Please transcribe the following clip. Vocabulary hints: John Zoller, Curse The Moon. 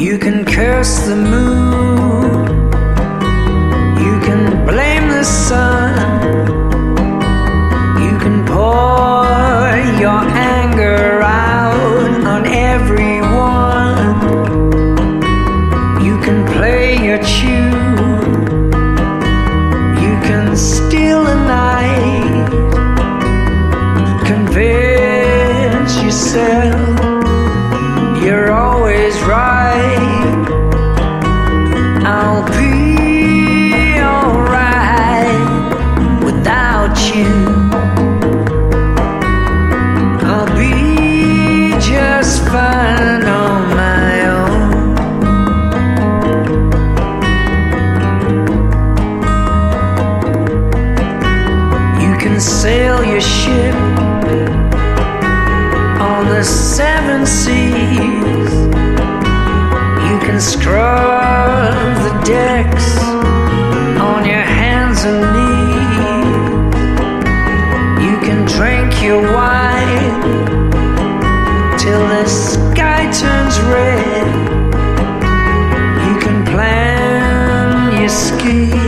You can curse the moon, you can blame the sun, you can pour your anger out on everyone, you can play your tune, you can steal the night, convince yourself you're always right. I'll be alright without you. I'll be just fine on my own. You can sail your ship on the seven seas. Scrub the decks on your hands and knees. You can drink your wine till the sky turns red. You can plan your ski.